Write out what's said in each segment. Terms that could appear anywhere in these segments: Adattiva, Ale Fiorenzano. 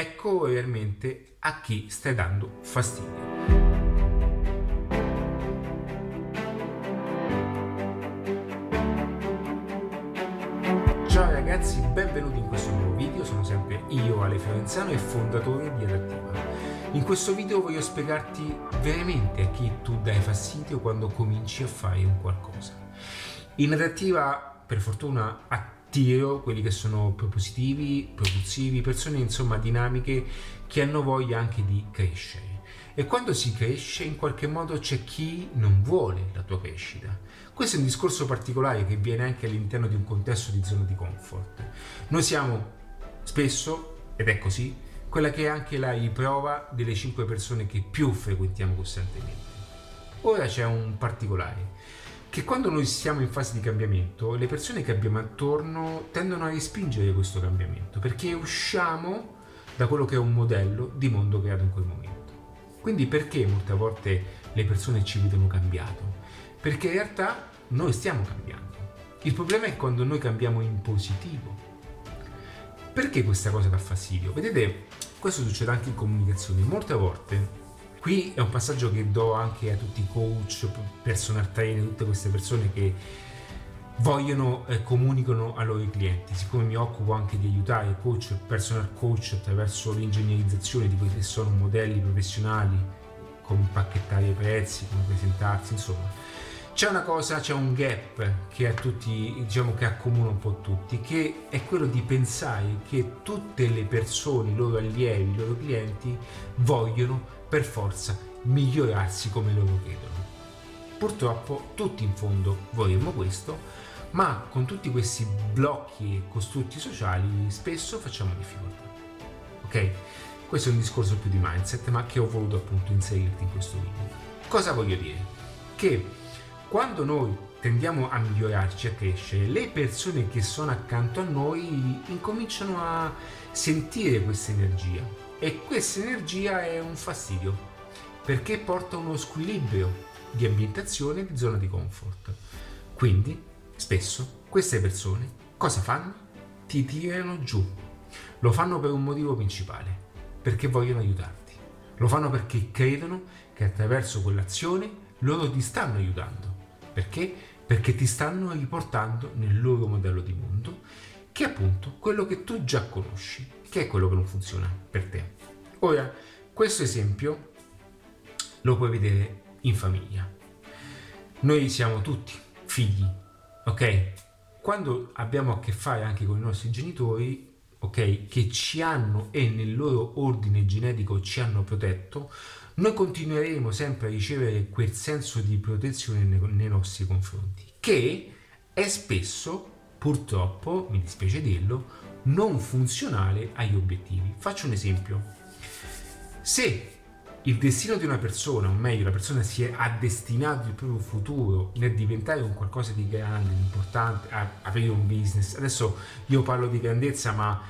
ecco veramente a chi stai dando fastidio. Ciao ragazzi, benvenuti in questo nuovo video, sono sempre io Ale Fiorenzano e fondatore di Adattiva. In questo video voglio spiegarti veramente a chi tu dai fastidio quando cominci a fare un qualcosa. In Adattiva, per fortuna, attiro quelli che sono propositivi, propulsivi, persone insomma dinamiche che hanno voglia anche di crescere. E quando si cresce, in qualche modo c'è chi non vuole la tua crescita. Questo è un discorso particolare che viene anche all'interno di un contesto di zona di comfort. Noi siamo spesso, ed è così, quella che è anche la riprova delle 5 persone che più frequentiamo costantemente. Ora c'è un particolare, che quando noi siamo in fase di cambiamento, le persone che abbiamo attorno tendono a respingere questo cambiamento, perché usciamo da quello che è un modello di mondo creato in quel momento. Quindi perché molte volte le persone ci vedono cambiato? Perché in realtà noi stiamo cambiando. Il problema è quando noi cambiamo in positivo. Perché questa cosa dà fastidio? Vedete, questo succede anche in comunicazione. Molte volte, qui è un passaggio che do anche a tutti i coach, personal trainer, tutte queste persone che vogliono e comunicano ai loro clienti. Siccome mi occupo anche di aiutare coach e personal coach attraverso l'ingegnerizzazione di quelli che sono modelli professionali, come impacchettare i prezzi, come presentarsi, insomma c'è una cosa, c'è un gap che a tutti, diciamo che accomuna un po' tutti, che è quello di pensare che tutte le persone, i loro allievi, i loro clienti vogliono per forza migliorarsi come loro credono. Purtroppo tutti in fondo vorremmo questo, ma con tutti questi blocchi e costrutti sociali spesso facciamo difficoltà. Ok? Questo è un discorso più di mindset, ma che ho voluto appunto inserirti in questo video. Cosa voglio dire? Che quando noi tendiamo a migliorarci, a crescere, le persone che sono accanto a noi incominciano a sentire questa energia, e questa energia è un fastidio perché porta uno squilibrio di ambientazione e di zona di comfort. Quindi spesso queste persone cosa fanno? Ti tirano giù. Lo fanno per un motivo principale, perché vogliono aiutarti. Lo fanno perché credono che attraverso quell'azione loro ti stanno aiutando. Perché? Perché ti stanno riportando nel loro modello di mondo, che è appunto quello che tu già conosci, che è quello che non funziona per te. Ora, questo esempio lo puoi vedere in famiglia. Noi siamo tutti figli, ok? Quando abbiamo a che fare anche con i nostri genitori, ok, che ci hanno e nel loro ordine genetico ci hanno protetto, noi continueremo sempre a ricevere quel senso di protezione nei nostri confronti, che è spesso, purtroppo, mi dispiace dirlo, non funzionale agli obiettivi. Faccio un esempio. Se il destino di una persona, o meglio, la persona ha destinato il proprio futuro nel diventare un qualcosa di grande, di importante, aprire un business. Adesso io parlo di grandezza, ma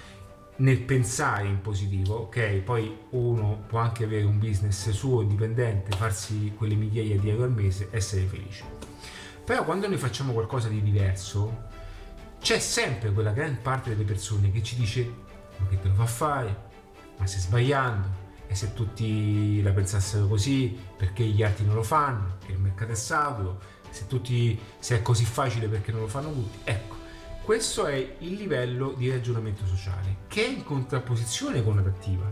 nel pensare in positivo, ok? Poi uno può anche avere un business suo, indipendente, farsi quelle migliaia di euro al mese, essere felice. Però quando noi facciamo qualcosa di diverso, c'è sempre quella gran parte delle persone che ci dice: ma che te lo fa fare? Ma stai sbagliando? E se tutti la pensassero così, perché gli altri non lo fanno? Perché il mercato è saturo? Se è così facile, perché non lo fanno tutti? Ecco, questo è il livello di ragionamento sociale, che è in contrapposizione con l'adattiva,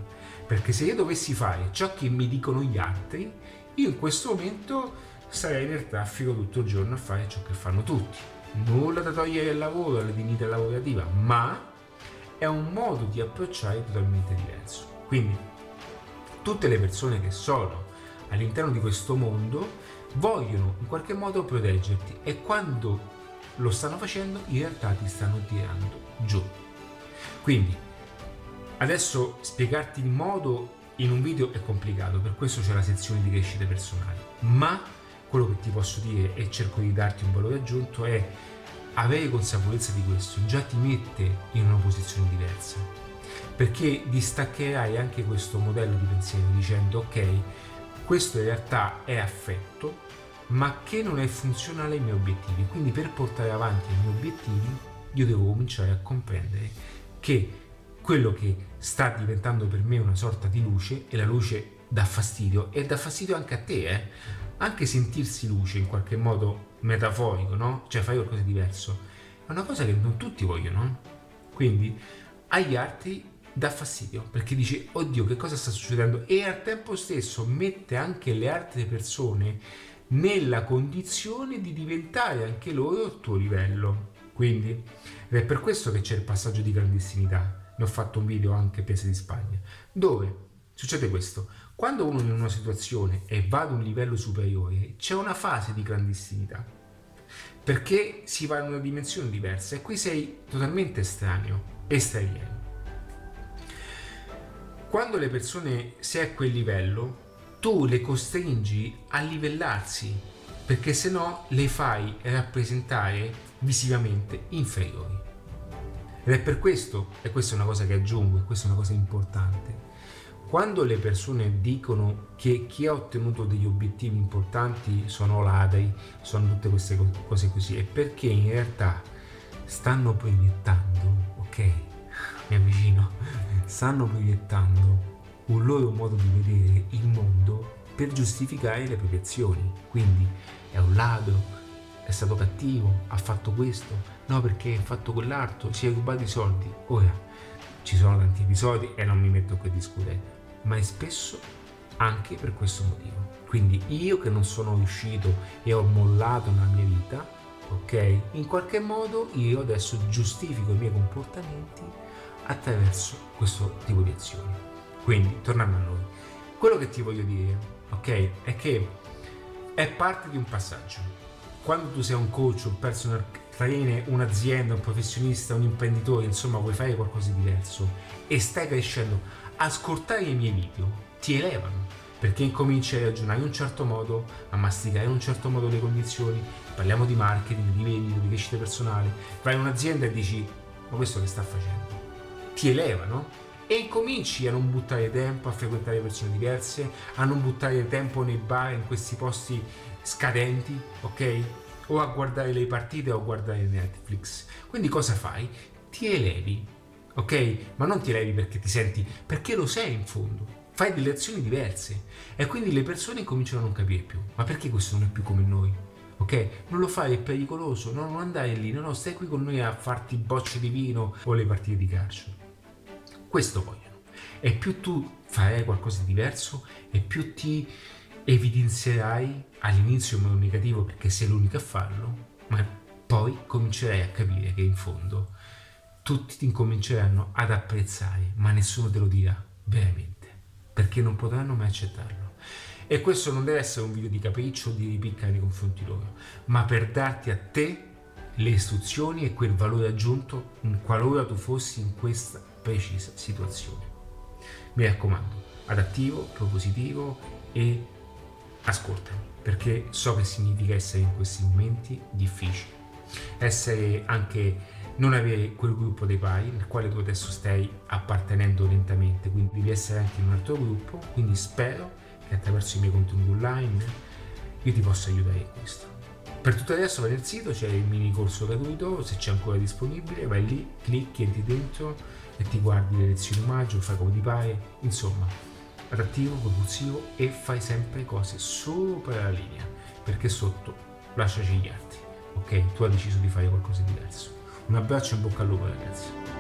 perché se io dovessi fare ciò che mi dicono gli altri, io in questo momento sarei nel traffico tutto il giorno a fare ciò che fanno tutti. Nulla da togliere al lavoro, alla dignità lavorativa, ma è un modo di approcciare totalmente diverso. Quindi tutte le persone che sono all'interno di questo mondo vogliono in qualche modo proteggerti, e quando lo stanno facendo in realtà ti stanno tirando giù. Quindi adesso spiegarti il modo in un video è complicato, per questo c'è la sezione di crescita personale, ma quello che ti posso dire, e cerco di darti un valore aggiunto, è avere consapevolezza di questo, già ti mette in una posizione diversa, perché distaccherai anche questo modello di pensiero dicendo: ok, questo in realtà è affetto, ma che non è funzionale ai miei obiettivi. Quindi per portare avanti i miei obiettivi io devo cominciare a comprendere che quello che sta diventando per me una sorta di luce, e la luce dà fastidio, e dà fastidio anche a te, anche sentirsi luce in qualche modo metaforico, no? Cioè fai qualcosa di diverso, è una cosa che non tutti vogliono, quindi agli altri dà fastidio perché dice oddio che cosa sta succedendo, e al tempo stesso mette anche le altre persone nella condizione di diventare anche loro al tuo livello. Quindi ed è per questo che c'è il passaggio di clandestinità. Ne ho fatto un video anche Paese di Spagna, dove succede questo: quando uno è in una situazione e va ad un livello superiore, c'è una fase di clandestinità, perché si va in una dimensione diversa e qui sei totalmente estraneo, estraniero. Quando le persone, se a quel livello, tu le costringi a livellarsi, perché se no le fai rappresentare visivamente inferiori. Ed è per questo, e questa è una cosa che aggiungo, e questa è una cosa importante, quando le persone dicono che chi ha ottenuto degli obiettivi importanti sono ladri, sono tutte queste cose così, è perché in realtà stanno proiettando, ok? Mi avvicino, stanno proiettando un loro modo di vedere il mondo per giustificare le proprie azioni. Quindi è un ladro, è stato cattivo, ha fatto questo, no perché ha fatto quell'altro, si è rubato i soldi. Ora, ci sono tanti episodi e non mi metto qui a discutere, ma è spesso anche per questo motivo. Quindi io che non sono riuscito e ho mollato nella mia vita, ok? In qualche modo io adesso giustifico i miei comportamenti attraverso questo tipo di azioni. Quindi, tornando a noi, quello che ti voglio dire, ok, è che è parte di un passaggio. Quando tu sei un coach, un personal trainer, un'azienda, un professionista, un imprenditore, insomma, vuoi fare qualcosa di diverso e stai crescendo, ascoltare i miei video ti elevano, perché incominci a ragionare in un certo modo, a masticare in un certo modo le condizioni. Parliamo di marketing, di vendita, di crescita personale. Vai in un'azienda e dici, ma questo che sta facendo? Ti elevano. E incominci a non buttare tempo, a frequentare persone diverse, a non buttare tempo nei bar, in questi posti scadenti, ok? O a guardare le partite o a guardare Netflix. Quindi cosa fai? Ti elevi, ok? Ma non ti elevi perché ti senti, perché lo sei in fondo. Fai delle azioni diverse e quindi le persone cominciano a non capire più. Ma perché questo non è più come noi? Ok? Non lo fai, è pericoloso, no, non andare lì, no, stai qui con noi a farti bocce di vino o le partite di calcio. Questo vogliono. E più tu farai qualcosa di diverso e più ti evidenzierai all'inizio in modo negativo perché sei l'unico a farlo, ma poi comincerai a capire che in fondo tutti ti incominceranno ad apprezzare, ma nessuno te lo dirà veramente, perché non potranno mai accettarlo. E questo non deve essere un video di capriccio o di ripicca nei confronti loro, ma per darti a te le istruzioni e quel valore aggiunto in qualora tu fossi in questa precisa situazione. Mi raccomando, adattivo, propositivo e ascoltami, perché so che significa essere in questi momenti difficili, essere anche non avere quel gruppo dei pari nel quale tu adesso stai appartenendo lentamente, quindi devi essere anche in un altro gruppo. Quindi spero che attraverso i miei contenuti online io ti possa aiutare in questo. Per tutto adesso vai nel sito, c'è il mini corso gratuito, se c'è ancora disponibile, vai lì, clicchi, entri dentro e ti guardi le lezioni omaggio, fai come ti pare, insomma, adattivo, propulsivo e fai sempre cose sopra la linea, perché sotto lasciaci gli altri, ok? Tu hai deciso di fare qualcosa di diverso. Un abbraccio e in bocca al lupo ragazzi.